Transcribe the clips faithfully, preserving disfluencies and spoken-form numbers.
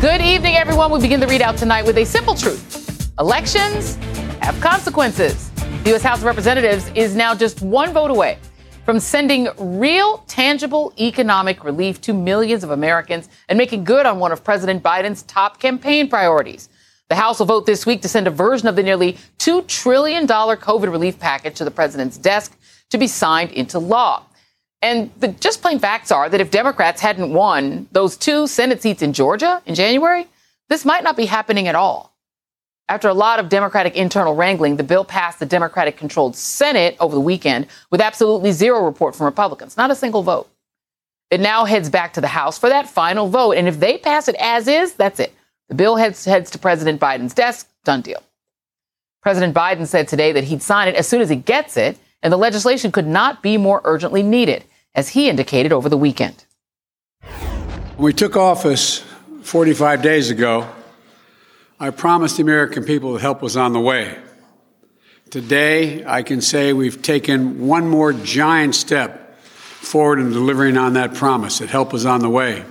Good evening, everyone. We begin the readout tonight with a simple truth. Elections have consequences. The U S House of Representatives is now just one vote away from sending real, tangible economic relief to millions of Americans and making good on one of President Biden's top campaign priorities. The House will vote this week to send a version of the nearly two trillion dollars COVID relief package to the president's desk to be signed into law. And the just plain facts are that if Democrats hadn't won those two Senate seats in Georgia in January, this might not be happening at all. After a lot of Democratic internal wrangling, the bill passed the Democratic-controlled Senate over the weekend with absolutely zero report from Republicans, not a single vote. It now heads back to the House for that final vote. And if they pass it as is, that's it. The bill heads, heads to President Biden's desk. Done deal. President Biden said today that he'd sign it as soon as he gets it, and the legislation could not be more urgently needed, as he indicated over the weekend. When we took office forty-five days ago, I promised the American people that help was on the way. Today, I can say we've taken one more giant step forward in delivering on that promise, that help was on the way.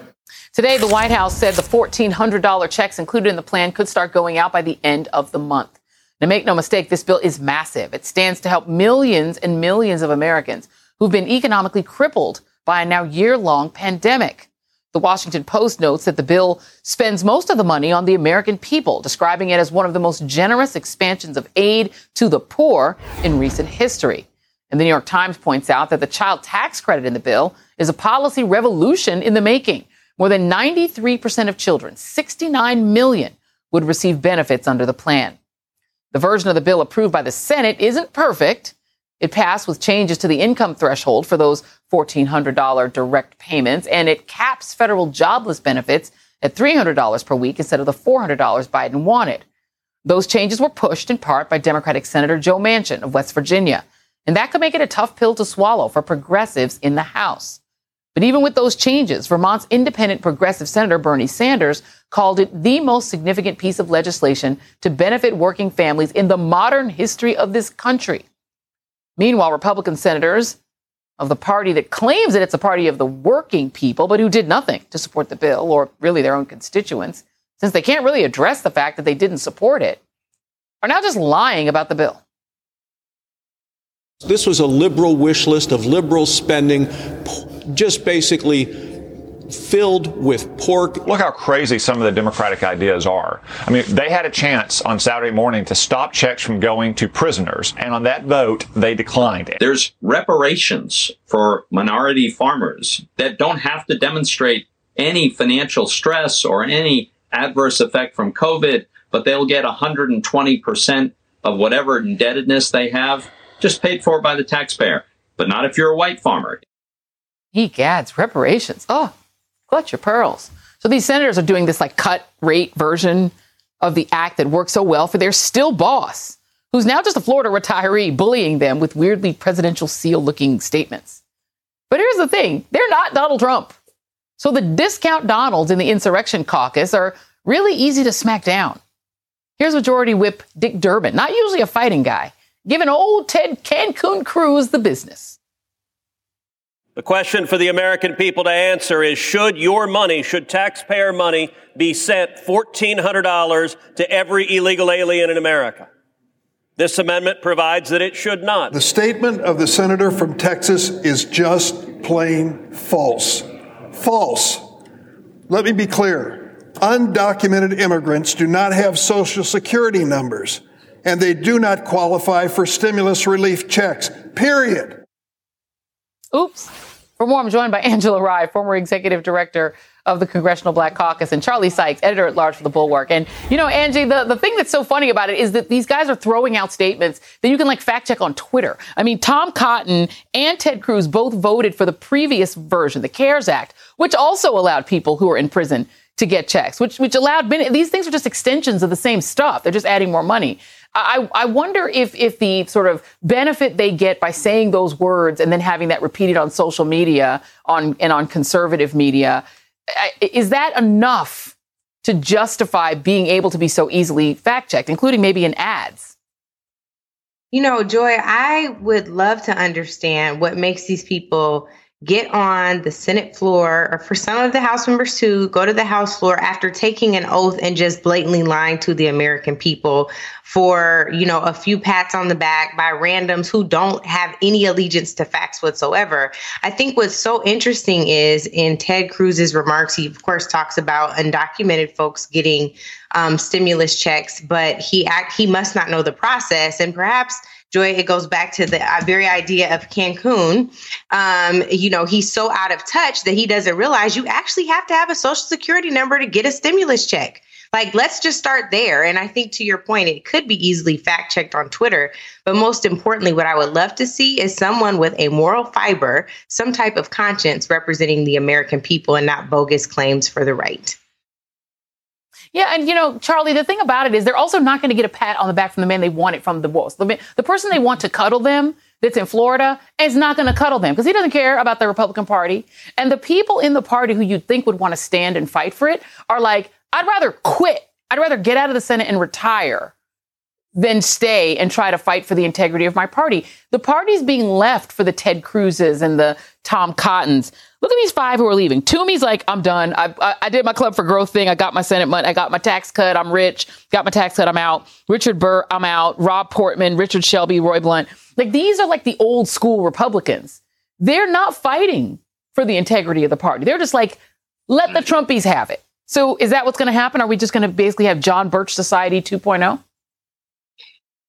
Today, the White House said the fourteen hundred dollars checks included in the plan could start going out by the end of the month. Now, make no mistake, this bill is massive. It stands to help millions and millions of Americans who've been economically crippled by a now year-long pandemic. The Washington Post notes that the bill spends most of the money on the American people, describing it as one of the most generous expansions of aid to the poor in recent history. And the New York Times points out that the child tax credit in the bill is a policy revolution in the making. More than ninety-three percent of children, sixty-nine million, would receive benefits under the plan. The version of the bill approved by the Senate isn't perfect. It passed with changes to the income threshold for those fourteen hundred dollars direct payments, and it caps federal jobless benefits at three hundred dollars per week instead of the four hundred dollars Biden wanted. Those changes were pushed in part by Democratic Senator Joe Manchin of West Virginia, and that could make it a tough pill to swallow for progressives in the House. But even with those changes, Vermont's independent progressive Senator Bernie Sanders called it the most significant piece of legislation to benefit working families in the modern history of this country. Meanwhile, Republican senators of the party that claims that it's a party of the working people, but who did nothing to support the bill or really their own constituents, since they can't really address the fact that they didn't support it, are now just lying about the bill. This was a liberal wish list of liberal spending, just basically filled with pork. Look how crazy some of the Democratic ideas are. I mean, they had a chance on Saturday morning to stop checks from going to prisoners, and on that vote, they declined it. There's reparations for minority farmers that don't have to demonstrate any financial stress or any adverse effect from COVID, but they'll get one hundred twenty percent of whatever indebtedness they have just paid for by the taxpayer, but not if you're a white farmer. Egads, reparations. Oh, clutch your pearls. So these senators are doing this like cut rate version of the act that worked so well for their still boss, who's now just a Florida retiree, bullying them with weirdly presidential seal looking statements. But here's the thing. They're not Donald Trump. So the discount Donalds in the insurrection caucus are really easy to smack down. Here's Majority Whip Dick Durbin, not usually a fighting guy, giving old Ted Cancun Cruz the business. The question for the American people to answer is, should your money, should taxpayer money be sent fourteen hundred dollars to every illegal alien in America? This amendment provides that it should not. The statement of the senator from Texas is just plain false. False. Let me be clear. Undocumented immigrants do not have Social Security numbers, and they do not qualify for stimulus relief checks, period. Oops. For more, I'm joined by Angela Rye, former executive director of the Congressional Black Caucus, and Charlie Sykes, editor-at-large for The Bulwark. And, you know, Angie, the, the thing that's so funny about it is that these guys are throwing out statements that you can, like, fact-check on Twitter. I mean, Tom Cotton and Ted Cruz both voted for the previous version, the CARES Act, which also allowed people who are in prison to get checks, which which allowed many, these things are just extensions of the same stuff. They're just adding more money. I, I wonder if if the sort of benefit they get by saying those words and then having that repeated on social media on and on conservative media, is that enough to justify being able to be so easily fact-checked, including maybe in ads? You know, Joy, I would love to understand what makes these people get on the Senate floor, or for some of the House members too, go to the House floor after taking an oath and just blatantly lying to the American people for, you know, a few pats on the back by randoms who don't have any allegiance to facts whatsoever. I think what's so interesting is in Ted Cruz's remarks, he of course talks about undocumented folks getting um, stimulus checks, but he act, he must not know the process. And perhaps, Joy, it goes back to the very idea of Cancun. Um, you know, he's so out of touch that he doesn't realize you actually have to have a Social Security number to get a stimulus check. Like, let's just start there. And I think to your point, it could be easily fact checked on Twitter. But most importantly, what I would love to see is someone with a moral fiber, some type of conscience representing the American people and not bogus claims for the right. Yeah. And, you know, Charlie, the thing about it is they're also not going to get a pat on the back from the man they want it from the walls. The, the person they want to cuddle them that's in Florida is not going to cuddle them because he doesn't care about the Republican Party. And the people in the party who you'd think would want to stand and fight for it are like, I'd rather quit. I'd rather get out of the Senate and retire than stay and try to fight for the integrity of my party. The party's being left for the Ted Cruz's and the Tom Cottons. Look at these five who are leaving. Toomey's like, I'm done. I, I, I did my Club for Growth thing. I got my Senate money. I got my tax cut. I'm rich. Got my tax cut. I'm out. Richard Burr, I'm out. Rob Portman, Richard Shelby, Roy Blunt. Like, these are like the old school Republicans. They're not fighting for the integrity of the party. They're just like, let the Trumpies have it. So is that what's going to happen? Are we just going to basically have John Birch Society two point oh?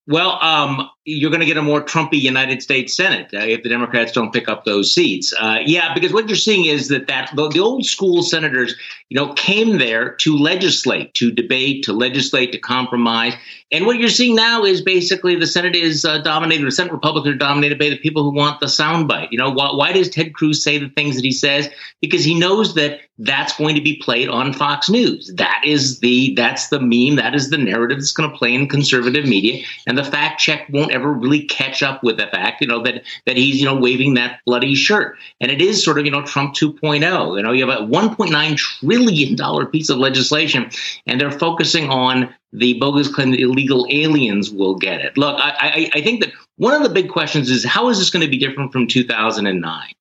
Well, um, you're going to get a more Trumpy United States Senate uh, if the Democrats don't pick up those seats. Uh, yeah, because what you're seeing is that, that the, the old school senators, you know, came there to legislate, to debate, to legislate, to compromise. And what you're seeing now is basically the Senate is uh, dominated, the Senate Republicans are dominated by the people who want the soundbite. You know, why, why does Ted Cruz say the things that he says? Because he knows that that's going to be played on Fox News. That is the that's the meme. That is the narrative that's going to play in conservative media. And the fact check won't ever really catch up with the fact, you know, that that he's, you know, waving that bloody shirt. And it is sort of, you know, Trump two point oh. You know, you have a one point nine trillion dollars piece of legislation, and they're focusing on the bogus claim that illegal aliens will get it. Look, I, I, I think that one of the big questions is, how is this going to be different from two thousand nine?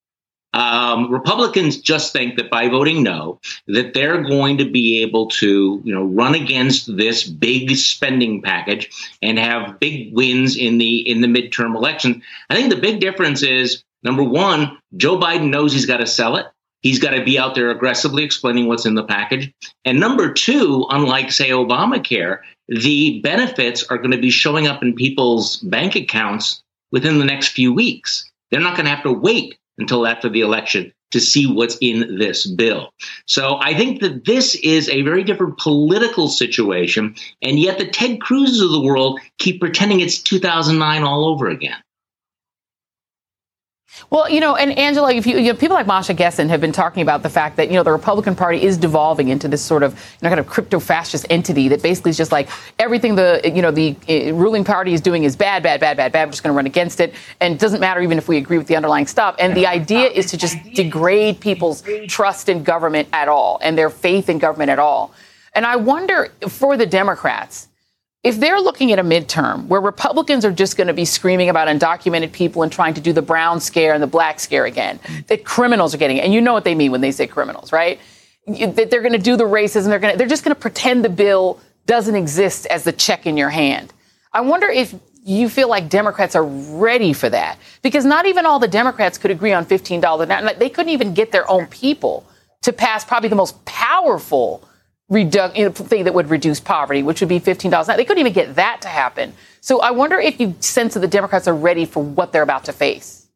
Um, Republicans just think that by voting no, that they're going to be able to, you know, run against this big spending package and have big wins in the in the midterm elections. I think the big difference is, number one, Joe Biden knows he's got to sell it. He's got to be out there aggressively explaining what's in the package. And number two, unlike, say, Obamacare, the benefits are going to be showing up in people's bank accounts within the next few weeks. They're not going to have to wait until after the election to see what's in this bill. So I think that this is a very different political situation. And yet the Ted Cruz's of the world keep pretending it's two thousand nine all over again. Well, you know, and Angela, if you, you know, people like Masha Gessen have been talking about the fact that, you know, the Republican Party is devolving into this sort of, you know, kind of crypto-fascist entity that basically is just like everything the, you know, the ruling party is doing is bad, bad, bad, bad, bad. We're just going to run against it. And it doesn't matter even if we agree with the underlying stuff. And the idea is to just degrade people's trust in government at all and their faith in government at all. And I wonder for the Democrats, if they're looking at a midterm where Republicans are just going to be screaming about undocumented people and trying to do the brown scare and the black scare again, that criminals are getting it. And you know what they mean when they say criminals, right? That they're going to do the racism. They're going to, they're just going to pretend the bill doesn't exist as the check in your hand. I wonder if you feel like Democrats are ready for that, because not even all the Democrats could agree on fifteen dollars an hour. They couldn't even get their own people to pass probably the most powerful Redu- you know, thing that would reduce poverty, which would be fifteen dollars. They couldn't even get that to happen. So I wonder if you sense that the Democrats are ready for what they're about to face.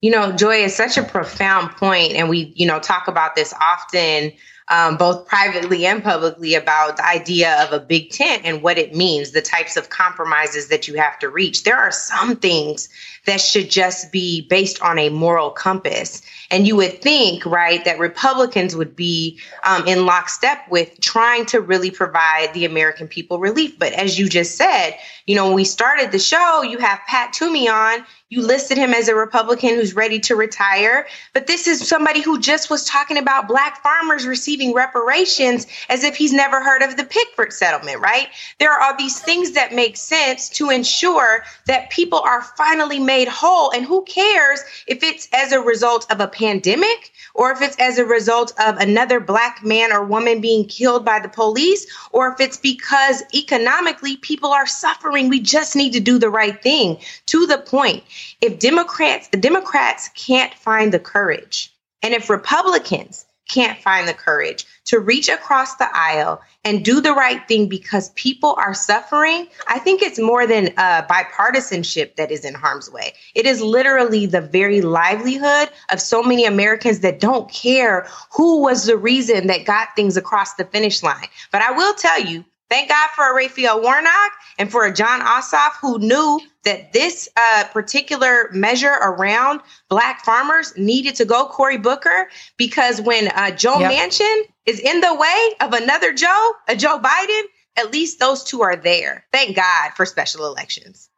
You know, Joy, is such a profound point, and we, you know, talk about this often, um, both privately and publicly, about the idea of a big tent and what it means, the types of compromises that you have to reach. There are some things that should just be based on a moral compass. And you would think, right, that Republicans would be um, in lockstep with trying to really provide the American people relief. But as you just said, you know, when we started the show, you have Pat Toomey on. You listed him as a Republican who's ready to retire. But this is somebody who just was talking about Black farmers receiving reparations as if he's never heard of the Pickford settlement, right? There are all these things that make sense to ensure that people are finally made whole. And who cares if it's as a result of a pandemic or if it's as a result of another Black man or woman being killed by the police, or if it's because economically people are suffering. We just need to do the right thing. To the point, if Democrats, the Democrats can't find the courage, and if Republicans can't find the courage to reach across the aisle and do the right thing because people are suffering, I think it's more than uh, bipartisanship that is in harm's way. It is literally the very livelihood of so many Americans that don't care who was the reason that got things across the finish line. But I will tell you, thank God for a Raphael Warnock and for a John Ossoff, who knew that this uh, particular measure around Black farmers needed to go. Cory Booker, because when uh, Joe yep. Manchin is in the way of another Joe, a Joe Biden, at least those two are there. Thank God for special elections.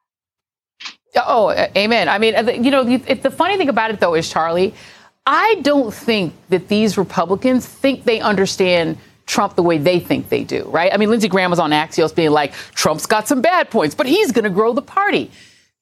Oh, amen. I mean, you know, the funny thing about it, though, is, Charlie, I don't think that these Republicans think they understand Trump the way they think they do, right? I mean, Lindsey Graham was on Axios being like, Trump's got some bad points, but he's going to grow the party.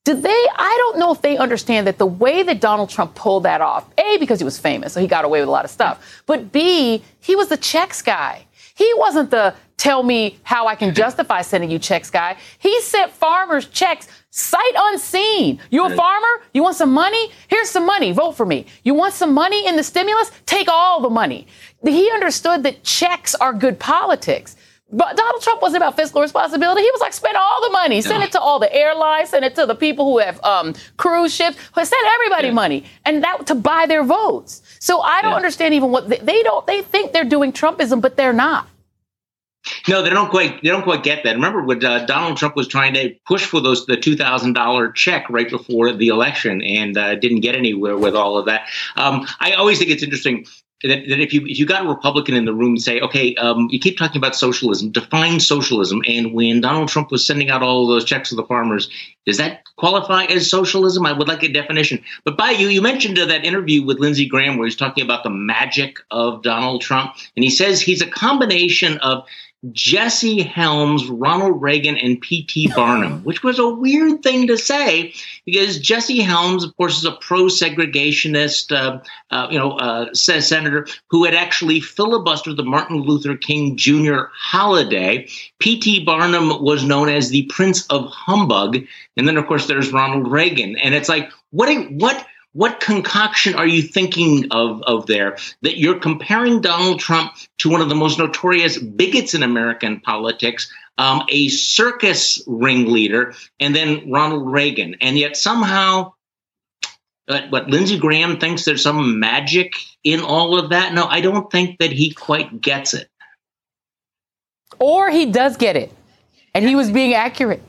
Do they? I don't know if they understand that the way that Donald Trump pulled that off, A, because he was famous, so he got away with a lot of stuff, but B, he was the checks guy. He wasn't the tell me how I can justify sending you checks guy. He sent farmers checks sight unseen. You a farmer? You want some money? Here's some money. Vote for me. You want some money in the stimulus? Take all the money. He understood that checks are good politics. But Donald Trump wasn't about fiscal responsibility. He was like, spend all the money. Send it to all the airlines. Send it to the people who have um, cruise ships. Send everybody yeah. money. And that to buy their votes. So I don't yeah. understand even what they, they don't. They think they're doing Trumpism, but they're not. No, they don't quite. They don't quite get that. Remember, when uh, Donald Trump was trying to push for those the two thousand dollar check right before the election, and uh, didn't get anywhere with all of that. Um, I always think it's interesting that, that if you if you got a Republican in the room, say, okay, um, you keep talking about socialism, define socialism. And when Donald Trump was sending out all of those checks to the farmers, does that qualify as socialism? I would like a definition. But by you, you mentioned uh, that interview with Lindsey Graham where he's talking about the magic of Donald Trump, and he says he's a combination of Jesse Helms, Ronald Reagan, and P T Barnum, which was a weird thing to say because Jesse Helms, of course, is a pro-segregationist, uh, uh, you know, uh, senator who had actually filibustered the Martin Luther King Junior holiday. P T Barnum was known as the Prince of Humbug, and then of course there's Ronald Reagan, and it's like what a, what. What concoction are you thinking of, of there that you're comparing Donald Trump to one of the most notorious bigots in American politics, um, a circus ringleader, and then Ronald Reagan? And yet somehow uh, what Lindsey Graham thinks there's some magic in all of that. No, I don't think that he quite gets it. Or he does get it. And he was being accurate.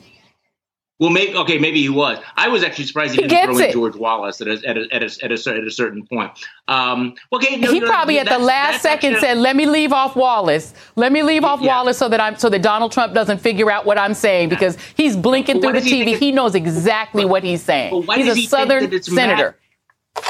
Well, maybe okay, maybe he was. I was actually surprised he, he didn't throw in George Wallace at a at a at a, at a, at a certain point. Um, okay, no, he no, probably no, at the last second said, "Let me leave off Wallace. Let me leave off yeah. Wallace so that I'm so that Donald Trump doesn't figure out what I'm saying because he's blinking well, through the he T V. He knows exactly well, what he's saying. Well, why he's does a he Southern think senator." Mad?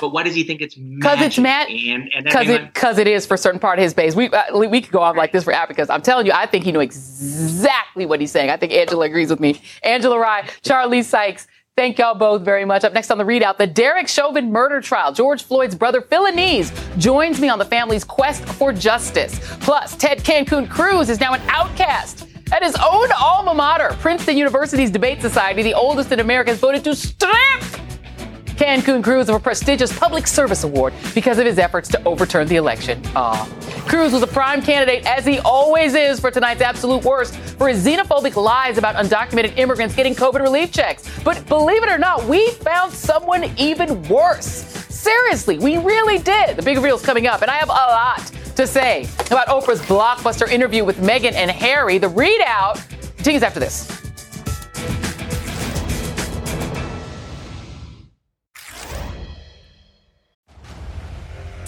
But why does he think it's magic? Because it's magic. Because it, because it is for a certain part of his base. We uh, we could go on like this for because I'm telling you, I think he knew exactly what he's saying. I think Angela agrees with me. Angela Rye, Charlie Sykes, thank y'all both very much. Up next on the readout, the Derek Chauvin murder trial. George Floyd's brother, Philonise, joins me on the family's quest for justice. Plus, Ted Cancun Cruz is now an outcast at his own alma mater, Princeton University's Debate Society, the oldest in America, has voted to strip Cancun Cruz of a prestigious public service award because of his efforts to overturn the election. Aww. Cruz was a prime candidate, as he always is, for tonight's absolute worst for his xenophobic lies about undocumented immigrants getting COVID relief checks. But believe it or not, we found someone even worse. Seriously, we really did. The big reveal's coming up, and I have a lot to say about Oprah's blockbuster interview with Meghan and Harry. The readout continues after this.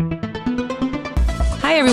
Hi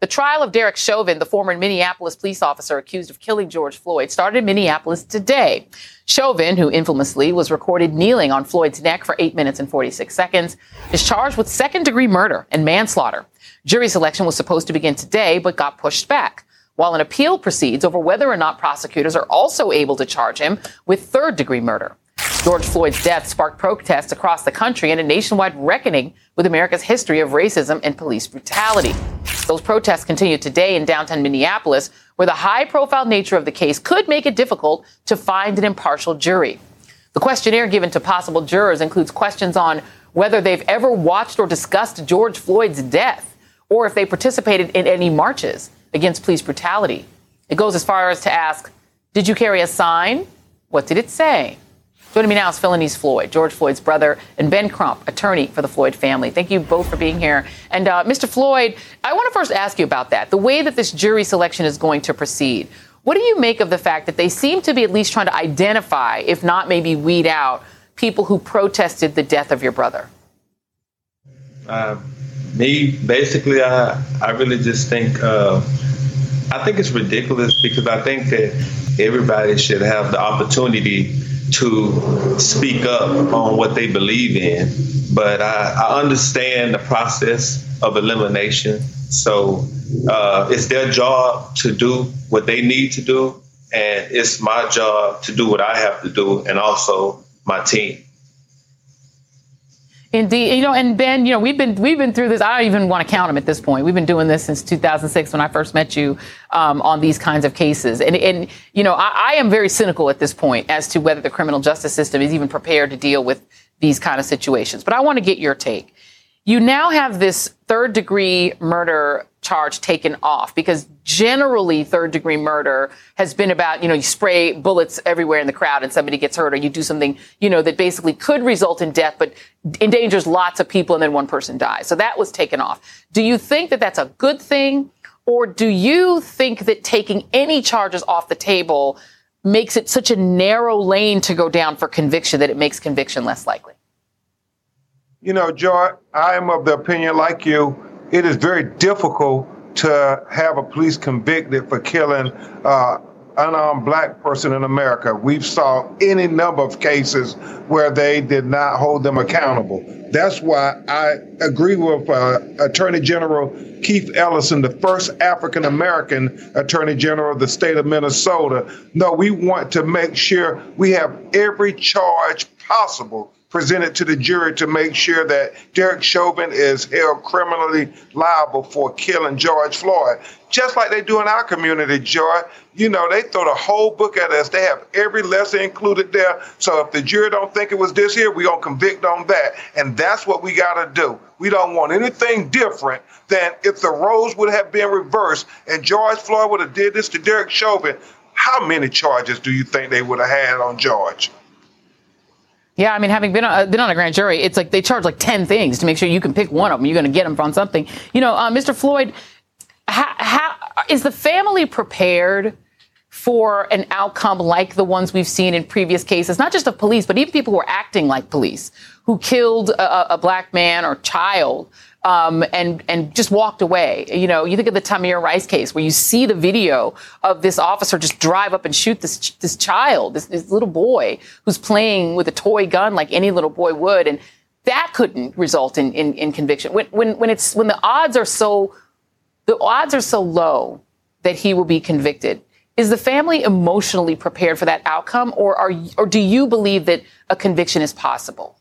The trial of Derek Chauvin, the former Minneapolis police officer accused of killing George Floyd, started in Minneapolis today. Chauvin, who infamously was recorded kneeling on Floyd's neck for eight minutes and forty-six seconds, is charged with second-degree murder and manslaughter. Jury selection was supposed to begin today but got pushed back, while an appeal proceeds over whether or not prosecutors are also able to charge him with third-degree murder. George Floyd's death sparked protests across the country and a nationwide reckoning with America's history of racism and police brutality. Those protests continue today in downtown Minneapolis, where the high-profile nature of the case could make it difficult to find an impartial jury. The questionnaire given to possible jurors includes questions on whether they've ever watched or discussed George Floyd's death, or if they participated in any marches against police brutality. It goes as far as to ask, did you carry a sign? What did it say? Joining me now is Philonise Floyd, George Floyd's brother, and Ben Crump, attorney for the Floyd family. Thank you both for being here. And uh, Mister Floyd, I want to first ask you about that, the way that this jury selection is going to proceed. What do you make of the fact that they seem to be at least trying to identify, if not maybe weed out, people who protested the death of your brother? Uh, me, basically, I, I really just think, uh, I think it's ridiculous because I think that everybody should have the opportunity to speak up on what they believe in. But I, I understand the process of elimination. So uh, it's their job to do what they need to do. And it's my job to do what I have to do, and also my team. Indeed. You know, and Ben, you know, we've been we've been through this. I don't even want to count them at this point. We've been doing this since two thousand six when I first met you um, on these kinds of cases. And, and you know, I, I am very cynical at this point as to whether the criminal justice system is even prepared to deal with these kind of situations. But I want to get your take. You now have this third degree murder charge taken off because generally third degree murder has been about, you know, you spray bullets everywhere in the crowd and somebody gets hurt, or you do something, you know, that basically could result in death, but endangers lots of people and then one person dies. So that was taken off. Do you think that that's a good thing? Or do you think that taking any charges off the table makes it such a narrow lane to go down for conviction that it makes conviction less likely? You know, George, I am of the opinion, like you, it is very difficult to have a police convicted for killing uh, an unarmed black person in America. We've saw any number of cases where they did not hold them accountable. That's why I agree with uh, Attorney General Keith Ellison, the first African-American Attorney General of the state of Minnesota. No, we want to make sure we have every charge possible presented to the jury to make sure that Derek Chauvin is held criminally liable for killing George Floyd. Just like they do in our community, George. You know, they throw the whole book at us. They have every lesson included there. So if the jury don't think it was this here, we don't convict on that. And that's what we got to do. We don't want anything different than if the roles would have been reversed and George Floyd would have did this to Derek Chauvin. How many charges do you think they would have had on George? Yeah, I mean, having been on, been on a grand jury, it's like they charge like ten things to make sure you can pick one of them. You're going to get them from something. You know, uh, Mister Floyd, how, how, is the family prepared for an outcome like the ones we've seen in previous cases, not just of police, but even people who are acting like police, who killed a, a black man or child um, and and just walked away. You know, you think of the Tamir Rice case where you see the video of this officer just drive up and shoot this this child, this, this little boy who's playing with a toy gun like any little boy would. And that couldn't result in, in, in conviction. When when when it's when the odds are so the odds are so low that he will be convicted. Is the family emotionally prepared for that outcome, or are or do you believe that a conviction is possible?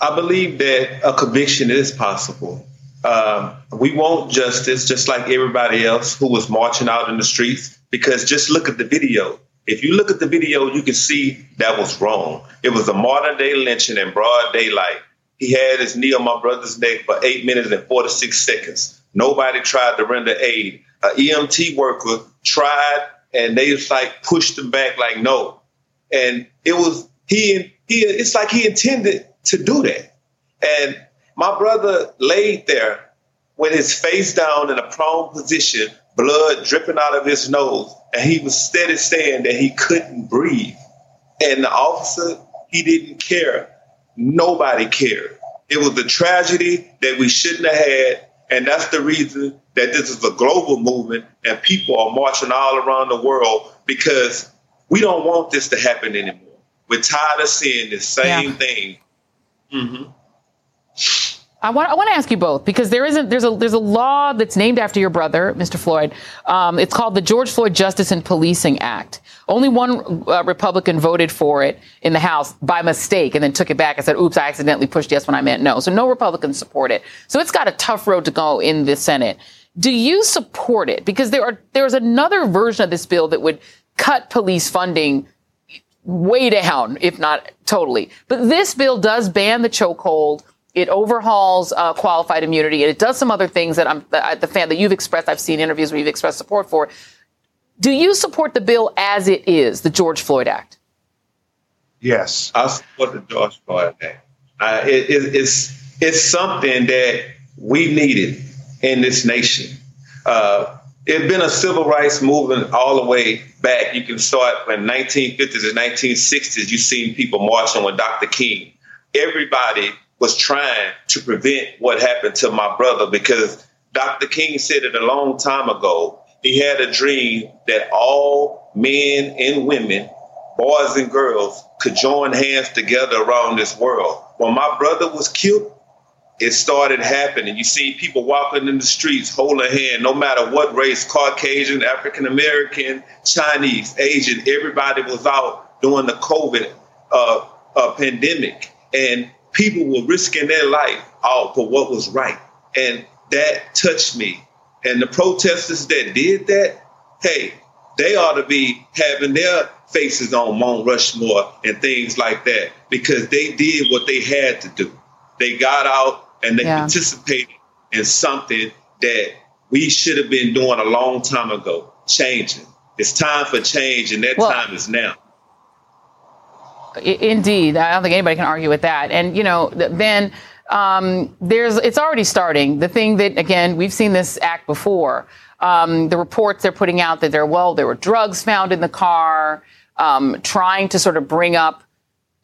I believe that a conviction is possible. Um, we want justice, just like everybody else who was marching out in the streets, because just look at the video. If you look at the video, you can see that was wrong. It was a modern day lynching in broad daylight. He had his knee on my brother's neck for eight minutes and forty-six seconds. Nobody tried to render aid. An E M T worker tried, and they just like pushed him back like, no. And it was he he it's like he intended to do that. And my brother laid there with his face down in a prone position, blood dripping out of his nose. And he was steady saying that he couldn't breathe. And the officer, he didn't care. Nobody cared. It was a tragedy that we shouldn't have had. And that's the reason that this is a global movement and people are marching all around the world, because we don't want this to happen anymore. We're tired of seeing the same yeah. thing. Mm-hmm. I want, I want to ask you both, because there isn't there's a there's a law that's named after your brother, Mister Floyd. Um, it's called the George Floyd Justice and Policing Act. Only one uh, Republican voted for it in the House by mistake and then took it back and said, oops, I accidentally pushed yes when I meant no. So no Republicans support it. So it's got a tough road to go in the Senate. Do you support it? Because there are there's another version of this bill that would cut police funding way down, if not totally. But this bill does ban the chokehold. It overhauls uh, qualified immunity, and it does some other things that I'm the, the fan that you've expressed. I've seen interviews where you've expressed support for. Do you support the bill as it is, the George Floyd Act? Yes, I support the George Floyd Act. Uh, it, it, it's it's something that we needed in this nation. Uh, it's been a civil rights movement all the way back. You can start in nineteen fifties and nineteen sixties. You've seen people marching with Doctor King. Everybody was trying to prevent what happened to my brother, because Doctor King said it a long time ago. He had a dream that all men and women, boys and girls, could join hands together around this world. When my brother was killed, it started happening. You see people walking in the streets, holding hands, no matter what race, Caucasian, African American, Chinese, Asian, everybody was out during the COVID uh, uh, pandemic. And people were risking their life all for what was right. And that touched me. And the protesters that did that, hey, they ought to be having their faces on Mount Rushmore and things like that, because they did what they had to do. They got out and they yeah. participated in something that we should have been doing a long time ago, changing. It's time for change, and that well, time is now. Indeed. I don't think anybody can argue with that. And, you know, Ben, um, there's it's already starting. The thing that, again, we've seen this act before. Um, the reports they're putting out that there, well, there were drugs found in the car, um, trying to sort of bring up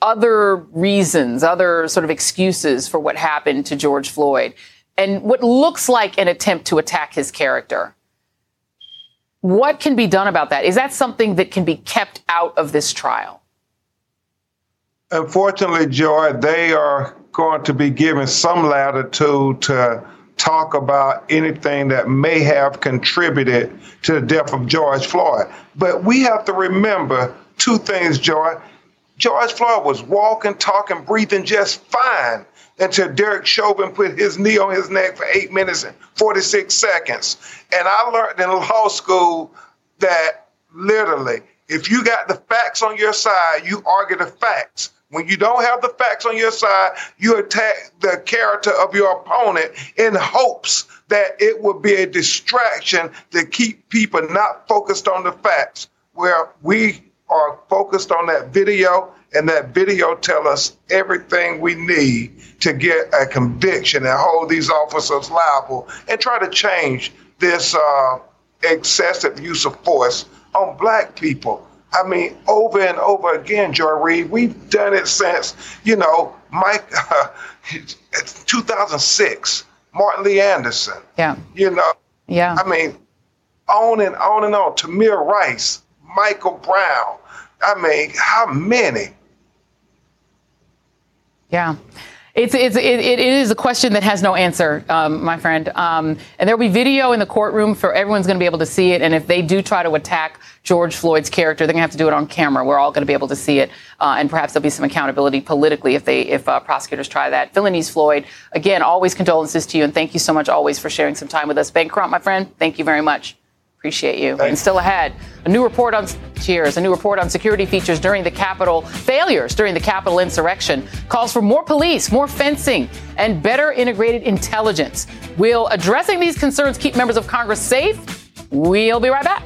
other reasons, other sort of excuses for what happened to George Floyd, and what looks like an attempt to attack his character. What can be done about that? Is that something that can be kept out of this trial? Unfortunately, Joy, they are going to be given some latitude to talk about anything that may have contributed to the death of George Floyd. But we have to remember two things, Joy. George Floyd was walking, talking, breathing just fine until Derek Chauvin put his knee on his neck for eight minutes and forty-six seconds. And I learned in law school that literally, if you got the facts on your side, you argue the facts. When you don't have the facts on your side, you attack the character of your opponent in hopes that it will be a distraction to keep people not focused on the facts. Where we are focused on that video, and that video tells us everything we need to get a conviction and hold these officers liable and try to change this uh, excessive use of force on black people. I mean, over and over again, Jory, we've done it since, you know, Mike, uh, two thousand six, Martin Lee Anderson. Yeah. You know, yeah. I mean, on and on and on. Tamir Rice, Michael Brown. I mean, how many? Yeah. It's, it's, it, it is a question that has no answer, um, my friend. Um, and there'll be video in the courtroom for everyone's going to be able to see it. And if they do try to attack George Floyd's character, they're going to have to do it on camera. We're all going to be able to see it. Uh, and perhaps there'll be some accountability politically if they, if uh, prosecutors try that. Philonise Floyd, again, always condolences to you. And thank you so much always for sharing some time with us. Ben Crump, my friend, thank you very much. Appreciate you. Thanks. And still ahead, a new report on cheers, a new report on security features during the Capitol failures during the Capitol insurrection calls for more police, more fencing, and better integrated intelligence. Will addressing these concerns keep members of Congress safe? We'll be right back.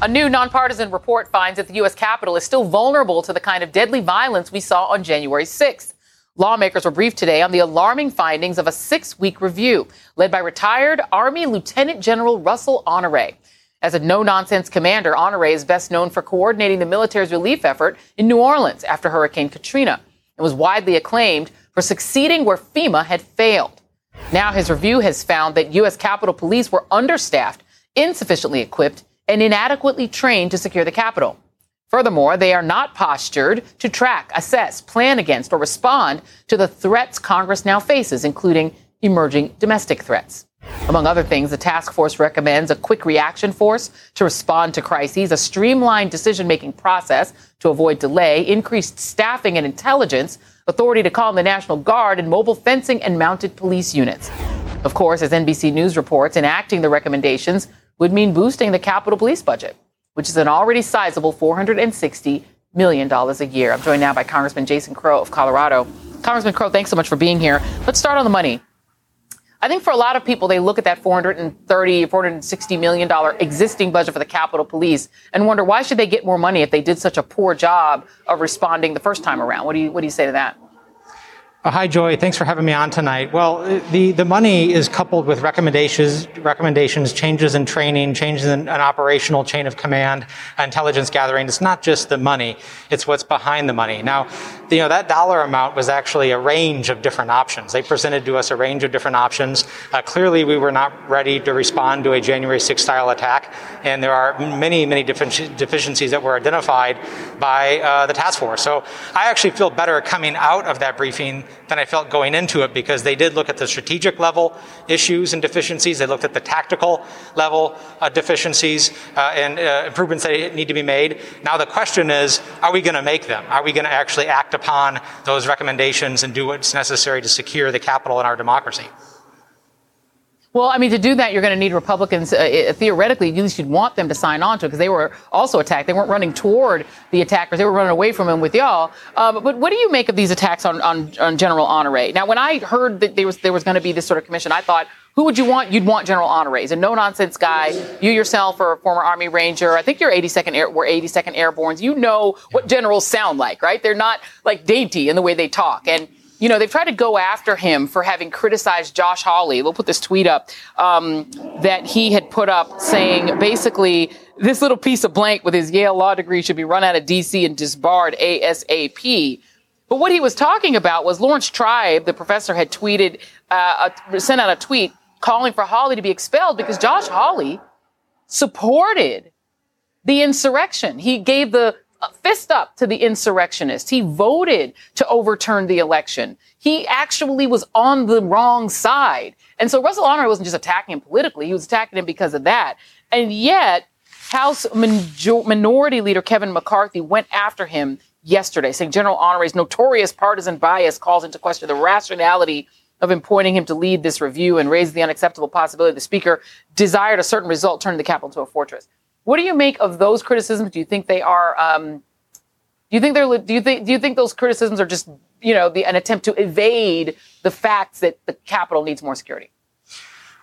A new nonpartisan report finds that the U S Capitol is still vulnerable to the kind of deadly violence we saw on January sixth. Lawmakers were briefed today on the alarming findings of a six-week review led by retired Army Lieutenant General Russell Honoré. As a no-nonsense commander, Honoré is best known for coordinating the military's relief effort in New Orleans after Hurricane Katrina and was widely acclaimed for succeeding where FEMA had failed. Now his review has found that U S Capitol Police were understaffed, insufficiently equipped, and inadequately trained to secure the Capitol. Furthermore, they are not postured to track, assess, plan against, or respond to the threats Congress now faces, including emerging domestic threats. Among other things, the task force recommends a quick reaction force to respond to crises, a streamlined decision-making process to avoid delay, increased staffing and intelligence, authority to call in the National Guard, and mobile fencing and mounted police units. Of course, as N B C News reports, enacting the recommendations would mean boosting the Capitol Police budget, which is an already sizable four hundred sixty million dollars a year. I'm joined now by Congressman Jason Crow of Colorado. Congressman Crow, thanks so much for being here. Let's start on the money. I think for a lot of people, they look at that four hundred thirty, four hundred sixty million dollars existing budget for the Capitol Police and wonder, why should they get more money if they did such a poor job of responding the first time around? What do you, what do you say to that? Uh, hi, Joy. Thanks for having me on tonight. Well, the, the money is coupled with recommendations, recommendations, changes in training, changes in an operational chain of command, intelligence gathering. It's not just the money. It's what's behind the money. Now, you know, that dollar amount was actually a range of different options. They presented to us a range of different options. Uh, clearly, we were not ready to respond to a January sixth style attack. And there are many, many deficiencies that were identified by uh, the task force. So I actually feel better coming out of that briefing than I felt going into it, because they did look at the strategic level issues and deficiencies. They looked at the tactical level uh, deficiencies uh, and uh, improvements that need to be made. Now the question is, are we going to make them? Are we going to actually act upon those recommendations and do what's necessary to secure the Capitol and our democracy? Well, I mean, to do that, you're going to need Republicans. Uh, theoretically, you should want them to sign on to it, because they were also attacked. They weren't running toward the attackers. They were running away from him with y'all. Um, but what do you make of these attacks on, on, on General Honoré? Now, when I heard that there was there was going to be this sort of commission, I thought, who would you want? You'd want General Honoré. He's a no-nonsense guy. You yourself are a former Army Ranger. I think you're eighty-second Air, we're eighty-second Airborne's. You know what generals sound like, right? They're not, like, dainty in the way they talk. And, you know, they've tried to go after him for having criticized Josh Hawley. We'll put this tweet up um, that he had put up saying, basically, this little piece of blank with his Yale law degree should be run out of D C and disbarred ASAP. But what he was talking about was Lawrence Tribe, the professor, had tweeted, uh, a, sent out a tweet calling for Hawley to be expelled because Josh Hawley supported the insurrection. He gave the fist up to the insurrectionists. He voted to overturn the election. He actually was on the wrong side. And so Russell Honoré wasn't just attacking him politically. He was attacking him because of that. And yet House Major- Minority Leader Kevin McCarthy went after him yesterday, saying General Honoré's notorious partisan bias calls into question the rationality of appointing him to lead this review and raised the unacceptable possibility the speaker desired a certain result, turning the Capitol into a fortress. What do you make of those criticisms? Do you think they are? Um, do you think they're? Do you think? Do you think those criticisms are just, you know, the, an attempt to evade the facts that the Capitol needs more security?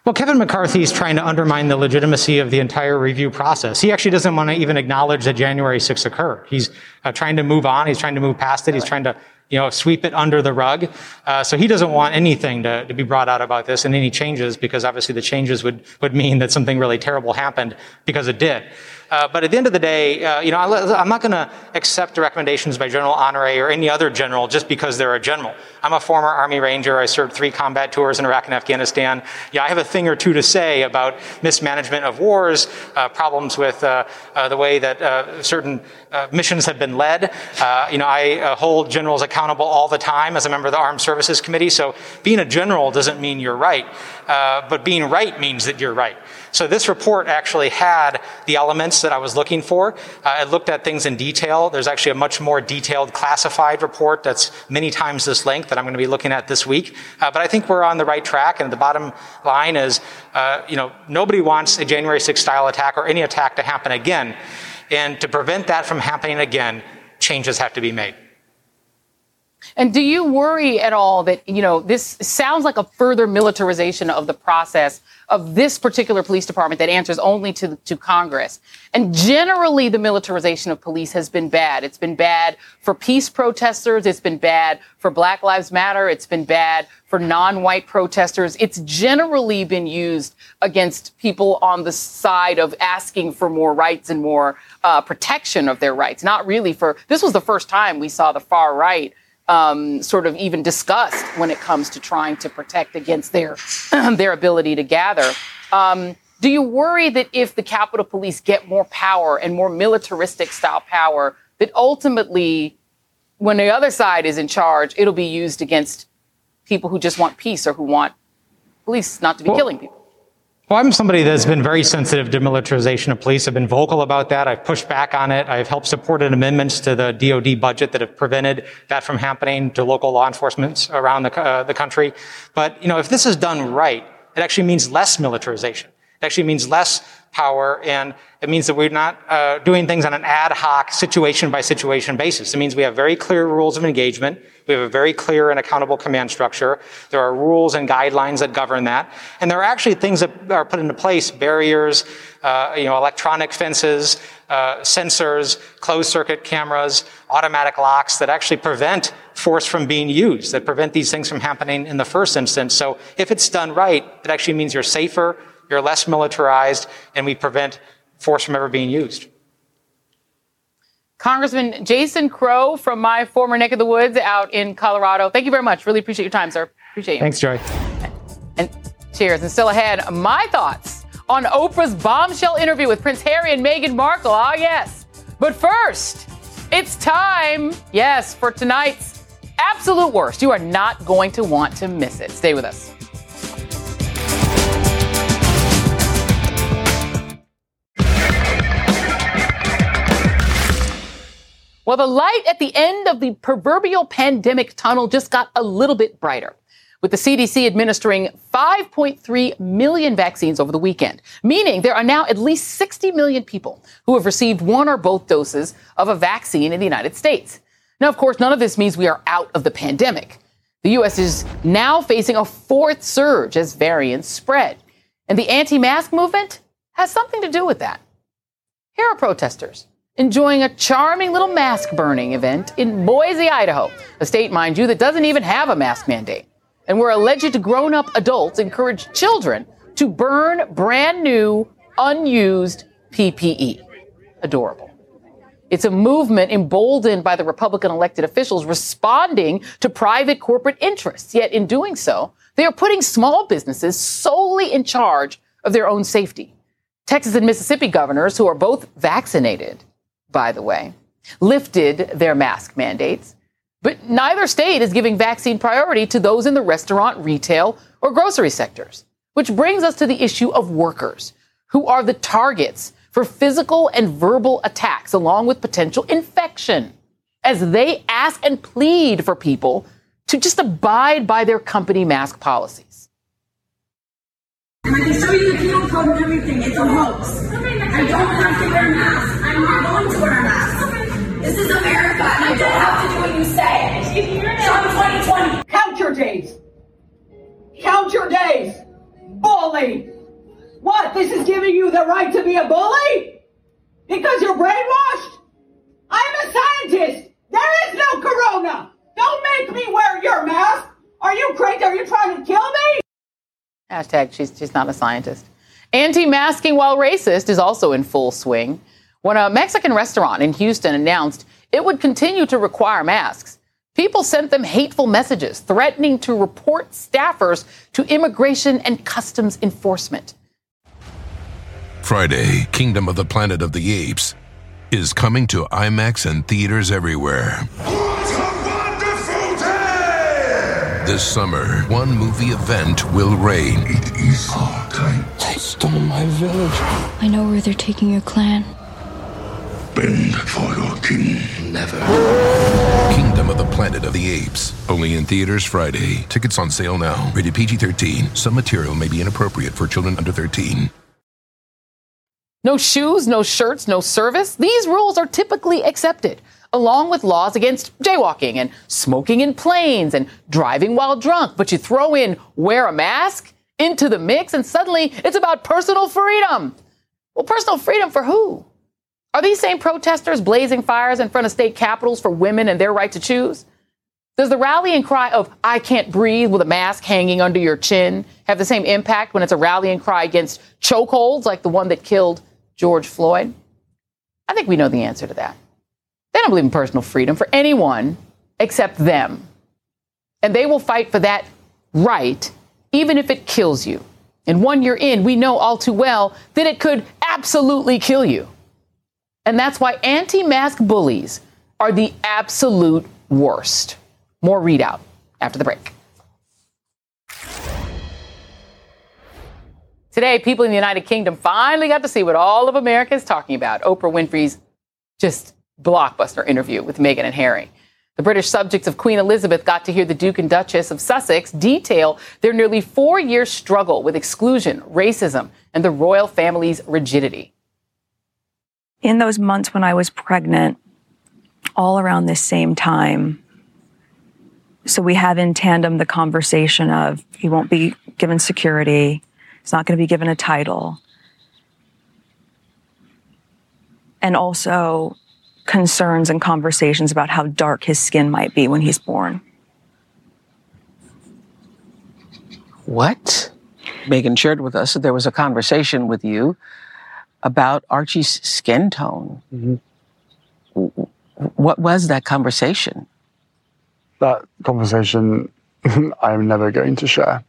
Well, Kevin McCarthy is trying to undermine the legitimacy of the entire review process. He actually doesn't want to even acknowledge that January sixth occurred. He's uh, trying to move on. He's trying to move past it. He's trying to, you know, sweep it under the rug. Uh, so he doesn't want anything to, to be brought out about this and any changes, because obviously the changes would, would mean that something really terrible happened, because it did. Uh, but at the end of the day, uh, you know, I, I'm not going to accept the recommendations by General Honoré or any other general just because they're a general. I'm a former Army Ranger. I served three combat tours in Iraq and Afghanistan. Yeah, I have a thing or two to say about mismanagement of wars, uh, problems with uh, uh, the way that uh, certain uh, missions have been led. Uh, you know, I uh, hold generals accountable all the time as a member of the Armed Services Committee. So being a general doesn't mean you're right, uh, but being right means that you're right. So this report actually had the elements that I was looking for. Uh, it looked at things in detail. There's actually a much more detailed classified report that's many times this length that I'm going to be looking at this week. Uh, but I think we're on the right track. And the bottom line is, uh, you know, nobody wants a January sixth style attack or any attack to happen again. And to prevent that from happening again, changes have to be made. And do you worry at all that, you know, this sounds like a further militarization of the process of this particular police department that answers only to, to Congress? And generally, the militarization of police has been bad. It's been bad for peace protesters. It's been bad for Black Lives Matter. It's been bad for non-white protesters. It's generally been used against people on the side of asking for more rights and more uh, protection of their rights. Not really for, this was the first time we saw the far right Um, sort of even discussed when it comes to trying to protect against their their ability to gather. Um, do you worry that if the Capitol Police get more power and more militaristic style power, that ultimately when the other side is in charge, it'll be used against people who just want peace or who want police not to be well, killing people? Well, I'm somebody that's been very sensitive to militarization of police. I've been vocal about that. I've pushed back on it. I've helped support amendments to the D O D budget that have prevented that from happening to local law enforcement around the, uh, the country. But, you know, if this is done right, it actually means less militarization. It actually means less power, and it means that we're not uh, doing things on an ad hoc, situation-by-situation basis. It means we have very clear rules of engagement. We have a very clear and accountable command structure. There are rules and guidelines that govern that. And there are actually things that are put into place, barriers, uh, you know, electronic fences, uh, sensors, closed-circuit cameras, automatic locks that actually prevent force from being used, that prevent these things from happening in the first instance. So if it's done right, it actually means you're safer, you're less militarized, and we prevent force from ever being used. Congressman Jason Crow from my former neck of the woods out in Colorado. Thank you very much. Really appreciate your time, sir. Appreciate you. Thanks, Joy. And cheers. And still ahead, my thoughts on Oprah's bombshell interview with Prince Harry and Meghan Markle. Ah, yes. But first, it's time, yes, for tonight's Absolute Worst. You are not going to want to miss it. Stay with us. Well, the light at the end of the proverbial pandemic tunnel just got a little bit brighter, with the C D C administering five point three million vaccines over the weekend, meaning there are now at least sixty million people who have received one or both doses of a vaccine in the United States. Now, of course, none of this means we are out of the pandemic. The U S is now facing a fourth surge as variants spread, and the anti-mask movement has something to do with that. Here are protesters enjoying a charming little mask-burning event in Boise, Idaho, a state, mind you, that doesn't even have a mask mandate, and where alleged grown-up adults encourage children to burn brand-new, unused P P E. Adorable. It's a movement emboldened by the Republican elected officials responding to private corporate interests, yet in doing so, they are putting small businesses solely in charge of their own safety. Texas and Mississippi governors, who are both vaccinated, by the way, lifted their mask mandates, but neither state is giving vaccine priority to those in the restaurant, retail, or grocery sectors, which brings us to the issue of workers, who are the targets for physical and verbal attacks, along with potential infection, as they ask and plead for people to just abide by their company mask policies. I can show you the penal code and everything. It's a hoax. I don't have to wear a mask. I'm not going to wear a mask. This is America, and I don't have to do what you say. Trump twenty twenty. Count your days. Count your days. Bully. bully. What, this is giving you the right to be a bully? Because you're brainwashed? I'm a scientist. There is no corona. Don't make me wear your mask. Are you crazy? Are you trying to kill me? Hashtag, she's, she's not a scientist. Anti-masking while racist is also in full swing when a Mexican restaurant in Houston announced it would continue to require masks. People sent them hateful messages threatening to report staffers to Immigration and Customs Enforcement. Friday, Kingdom of the Planet of the Apes is coming to IMAX and theaters everywhere. What a wonderful day! This summer, one movie event will reign. It is our time. They stole my village. I know where they're taking your clan. Bend for your king. Never. Kingdom of the Planet of the Apes. Only in theaters Friday. Tickets on sale now. Rated P G thirteen. Some material may be inappropriate for children under thirteen. No shoes, no shirts, no service. These rules are typically accepted, along with laws against jaywalking and smoking in planes and driving while drunk. But you throw in wear a mask into the mix, and suddenly it's about personal freedom. Well, personal freedom for who? Are these same protesters blazing fires in front of state capitals for women and their right to choose? Does the rallying cry of I can't breathe with a mask hanging under your chin have the same impact when it's a rallying cry against chokeholds like the one that killed George Floyd? I think we know the answer to that. They don't believe in personal freedom for anyone except them. And they will fight for that right, even if it kills you. And one year in, we know all too well that it could absolutely kill you. And that's why anti-mask bullies are the absolute worst. More readout after the break. Today, people in the United Kingdom finally got to see what all of America is talking about. Oprah Winfrey's just blockbuster interview with Meghan and Harry. The British subjects of Queen Elizabeth got to hear the Duke and Duchess of Sussex detail their nearly four-year struggle with exclusion, racism, and the royal family's rigidity. In those months when I was pregnant, all around this same time, so we have in tandem the conversation of he won't be given security, he's not going to be given a title, and also concerns and conversations about how dark his skin might be when he's born. What? Meghan shared with us that there was a conversation with you about Archie's skin tone. Mm-hmm. What was that conversation? That conversation I'm never going to share.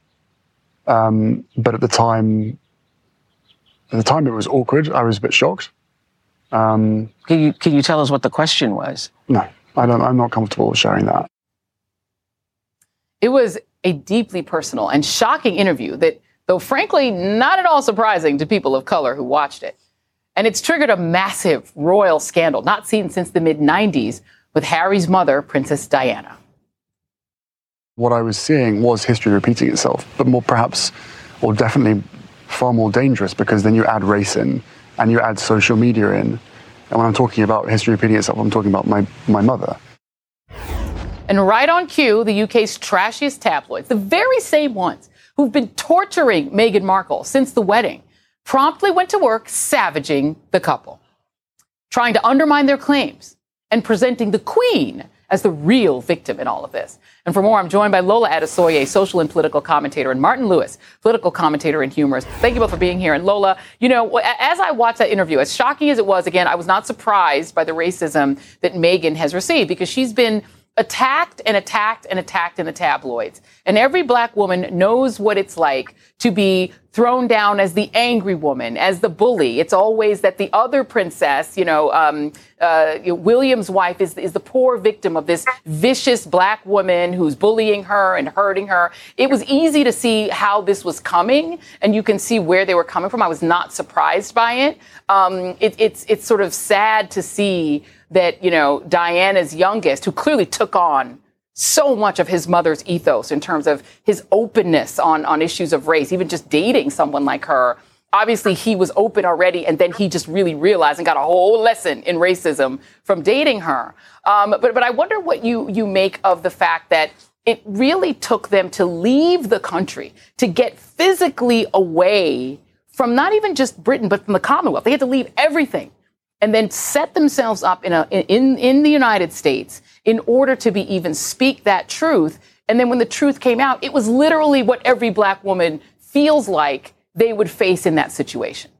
Um, but at the time, at the time it was awkward. I was a bit shocked. Um, can you can you tell us what the question was? No, I don't. I'm not comfortable sharing that. It was a deeply personal and shocking interview that, though frankly, not at all surprising to people of color who watched it. And it's triggered a massive royal scandal, not seen since the mid nineties, with Harry's mother, Princess Diana. What I was seeing was history repeating itself, but more perhaps, or definitely far more dangerous, because then you add race in and you add social media in. And when I'm talking about history repeating itself, I'm talking about my, my mother. And right on cue, the U K's trashiest tabloids, the very same ones who've been torturing Meghan Markle since the wedding, promptly went to work savaging the couple, trying to undermine their claims and presenting the Queen as the real victim in all of this. And for more, I'm joined by Lola Adesoye, social and political commentator, and Martin Lewis, political commentator and humorist. Thank you both for being here. And Lola, you know, as I watched that interview, as shocking as it was, again, I was not surprised by the racism that Meghan has received, because she's been attacked and attacked and attacked in the tabloids. And every black woman knows what it's like to be thrown down as the angry woman, as the bully. It's always that the other princess, you know, um, uh, William's wife is, is the poor victim of this vicious black woman who's bullying her and hurting her. It was easy to see how this was coming, and you can see where they were coming from. I was not surprised by it. Um, it it's, it's sort of sad to see that, you know, Diana's youngest, who clearly took on so much of his mother's ethos in terms of his openness on, on issues of race, even just dating someone like her. Obviously, he was open already, and then he just really realized and got a whole lesson in racism from dating her. Um, but but I wonder what you, you make of the fact that it really took them to leave the country, to get physically away from not even just Britain, but from the Commonwealth. They had to leave everything and then set themselves up in a, in, in the United States in order to be even speak that truth. And then when the truth came out, it was literally what every black woman feels like they would face in that situation.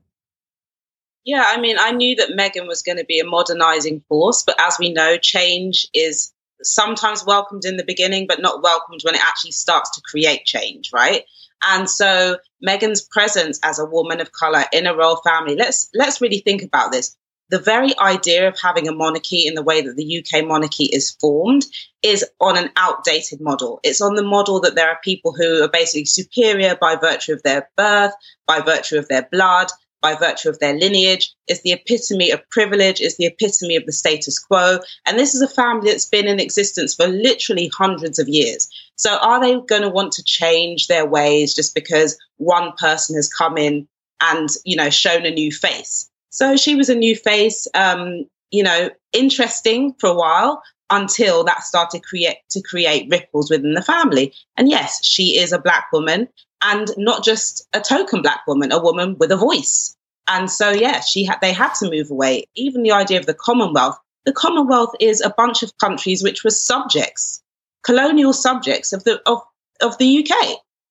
Yeah, I mean, I knew that Meghan was going to be a modernizing force, but as we know, change is sometimes welcomed in the beginning, but not welcomed when it actually starts to create change, right? And so Meghan's presence as a woman of color in a royal family, let's let's really think about this. The very idea of having a monarchy in the way that the U K monarchy is formed is on an outdated model. It's on the model that there are people who are basically superior by virtue of their birth, by virtue of their blood, by virtue of their lineage. It's the epitome of privilege, it's the epitome of the status quo. And this is a family that's been in existence for literally hundreds of years. So are they going to want to change their ways just because one person has come in and, you know, shown a new face? So she was a new face, um, you know, interesting for a while until that started create to create ripples within the family. And yes, she is a black woman, and not just a token black woman, a woman with a voice. And so, yeah, she had they had to move away. Even the idea of the Commonwealth. The Commonwealth is a bunch of countries which were subjects, colonial subjects of the of, of the U K,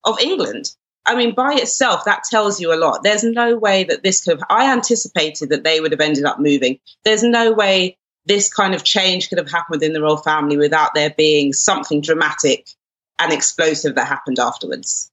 of England. I mean, by itself, that tells you a lot. There's no way that this could have, I anticipated that they would have ended up moving. There's no way this kind of change could have happened within the royal family without there being something dramatic and explosive that happened afterwards.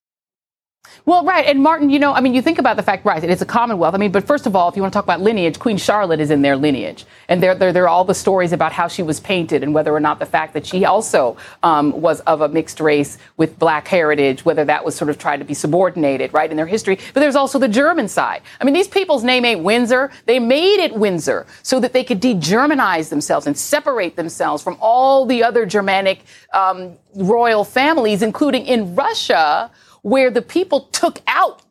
Well, right. And Martin, you know, I mean, you think about the fact, right, that it's a Commonwealth. I mean, but first of all, if you want to talk about lineage, Queen Charlotte is in their lineage. And there, there, there are all the stories about how she was painted and whether or not the fact that she also um, was of a mixed race with black heritage, whether that was sort of tried to be subordinated, right, in their history. But there's also the German side. I mean, these people's name ain't Windsor. They made it Windsor so that they could de-Germanize themselves and separate themselves from all the other Germanic um, royal families, including in Russia, where the people took out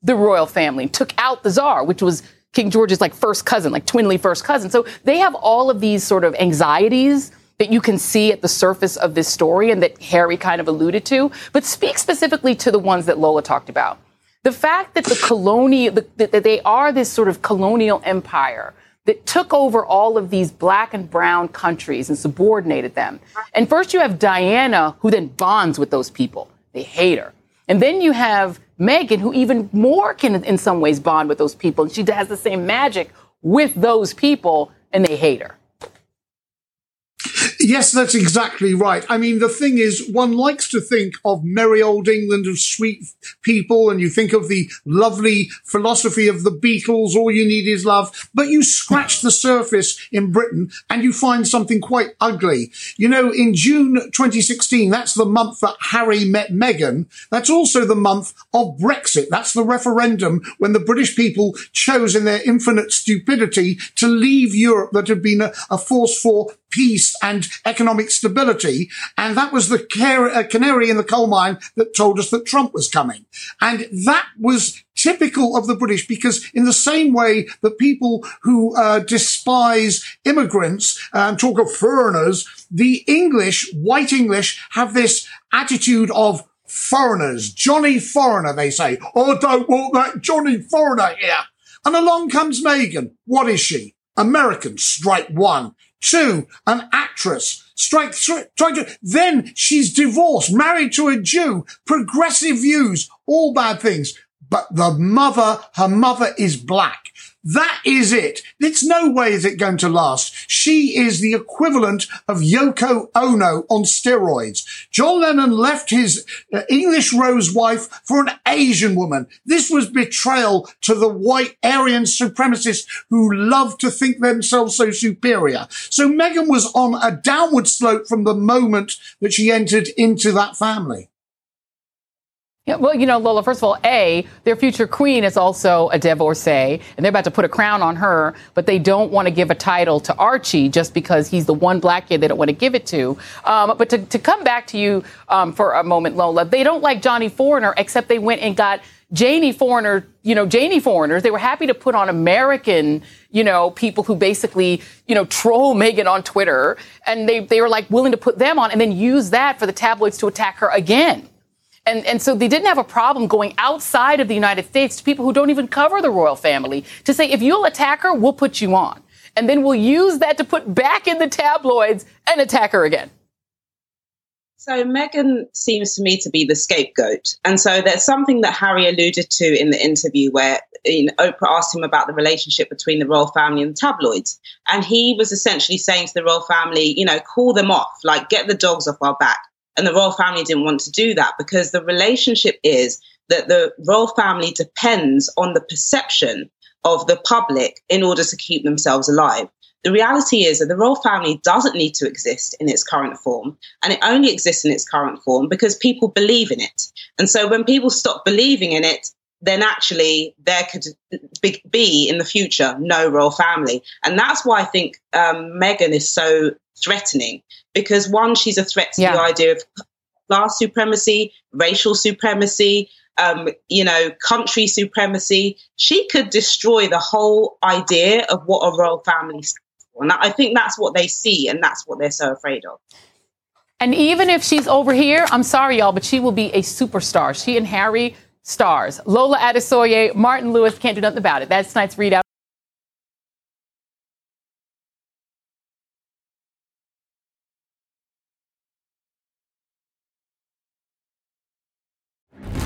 the royal family, took out the Tsar, which was King George's like first cousin, like twinly first cousin. So they have all of these sort of anxieties that you can see at the surface of this story and that Harry kind of alluded to. But speak specifically to the ones that Lola talked about. The fact that the colonial, that they are this sort of colonial empire that took over all of these black and brown countries and subordinated them. And first you have Diana, who then bonds with those people. They hate her. And then you have Meghan, who even more can, in some ways, bond with those people. And she has the same magic with those people, and they hate her. Yes, that's exactly right. I mean, the thing is, one likes to think of merry old England, of sweet people, and you think of the lovely philosophy of the Beatles, all you need is love. But you scratch the surface in Britain and you find something quite ugly. You know, in June twenty sixteen, that's the month that Harry met Meghan. That's also the month of Brexit. That's the referendum when the British people chose in their infinite stupidity to leave Europe that had been a, a force for peace and economic stability. And that was the canary in the coal mine that told us that Trump was coming. And that was typical of the British, because in the same way that people who uh, despise immigrants and um, talk of foreigners, the English, white English, have this attitude of foreigners. Johnny Foreigner, they say. Oh, don't want that Johnny Foreigner here. And along comes Meghan. What is she? American, strike one. Two, an actress. Strike three. Then she's divorced, married to a Jew, progressive views, all bad things. But the mother, her mother is black. That is it. It's no way is it going to last. She is the equivalent of Yoko Ono on steroids. John Lennon left his English rose wife for an Asian woman. This was betrayal to the white Aryan supremacists who love to think themselves so superior. So Meghan was on a downward slope from the moment that she entered into that family. Yeah, well, you know, Lola, first of all, A, their future queen is also a divorcee, and they're about to put a crown on her, but they don't want to give a title to Archie just because he's the one black kid they don't want to give it to. Um, but to, to come back to you um, for a moment, Lola, they don't like Johnny Foreigner, except they went and got Janie Foreigner, you know, Janie Foreigners. They were happy to put on American you know, people who basically, you know, troll Meghan on Twitter. And they, they were like willing to put them on and then use that for the tabloids to attack her again. And, and so they didn't have a problem going outside of the United States to people who don't even cover the royal family to say, if you'll attack her, we'll put you on. And then we'll use that to put back in the tabloids and attack her again. So Meghan seems to me to be the scapegoat. And so there's something that Harry alluded to in the interview where, you know, Oprah asked him about the relationship between the royal family and the tabloids. And he was essentially saying to the royal family, you know, call them off, like get the dogs off our back. And the royal family didn't want to do that because the relationship is that the royal family depends on the perception of the public in order to keep themselves alive. The reality is that the royal family doesn't need to exist in its current form, and it only exists in its current form because people believe in it. And so when people stop believing in it, then actually there could be in the future no royal family. And that's why I think um, Meghan is so threatening, because one, she's a threat to yeah. the idea of class supremacy, racial supremacy, um, you know, country supremacy. She could destroy the whole idea of what a royal family stands for. And I think that's what they see, and that's what they're so afraid of. And even if she's over here, I'm sorry, y'all, but she will be a superstar. She and Harry, stars. Lola Adesoye, Martin Lewis, can't do nothing about it. That's tonight's readout.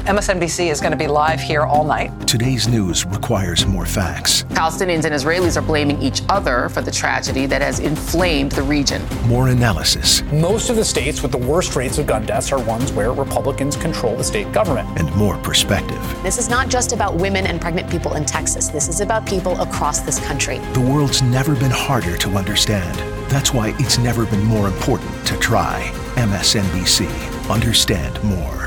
M S N B C is going to be live here all night. Today's news requires more facts. Palestinians and Israelis are blaming each other for the tragedy that has inflamed the region. More analysis. Most of the states with the worst rates of gun deaths are ones where Republicans control the state government. And more perspective. This is not just about women and pregnant people in Texas. This is about people across this country. The world's never been harder to understand. That's why it's never been more important to try. M S N B C. Understand more.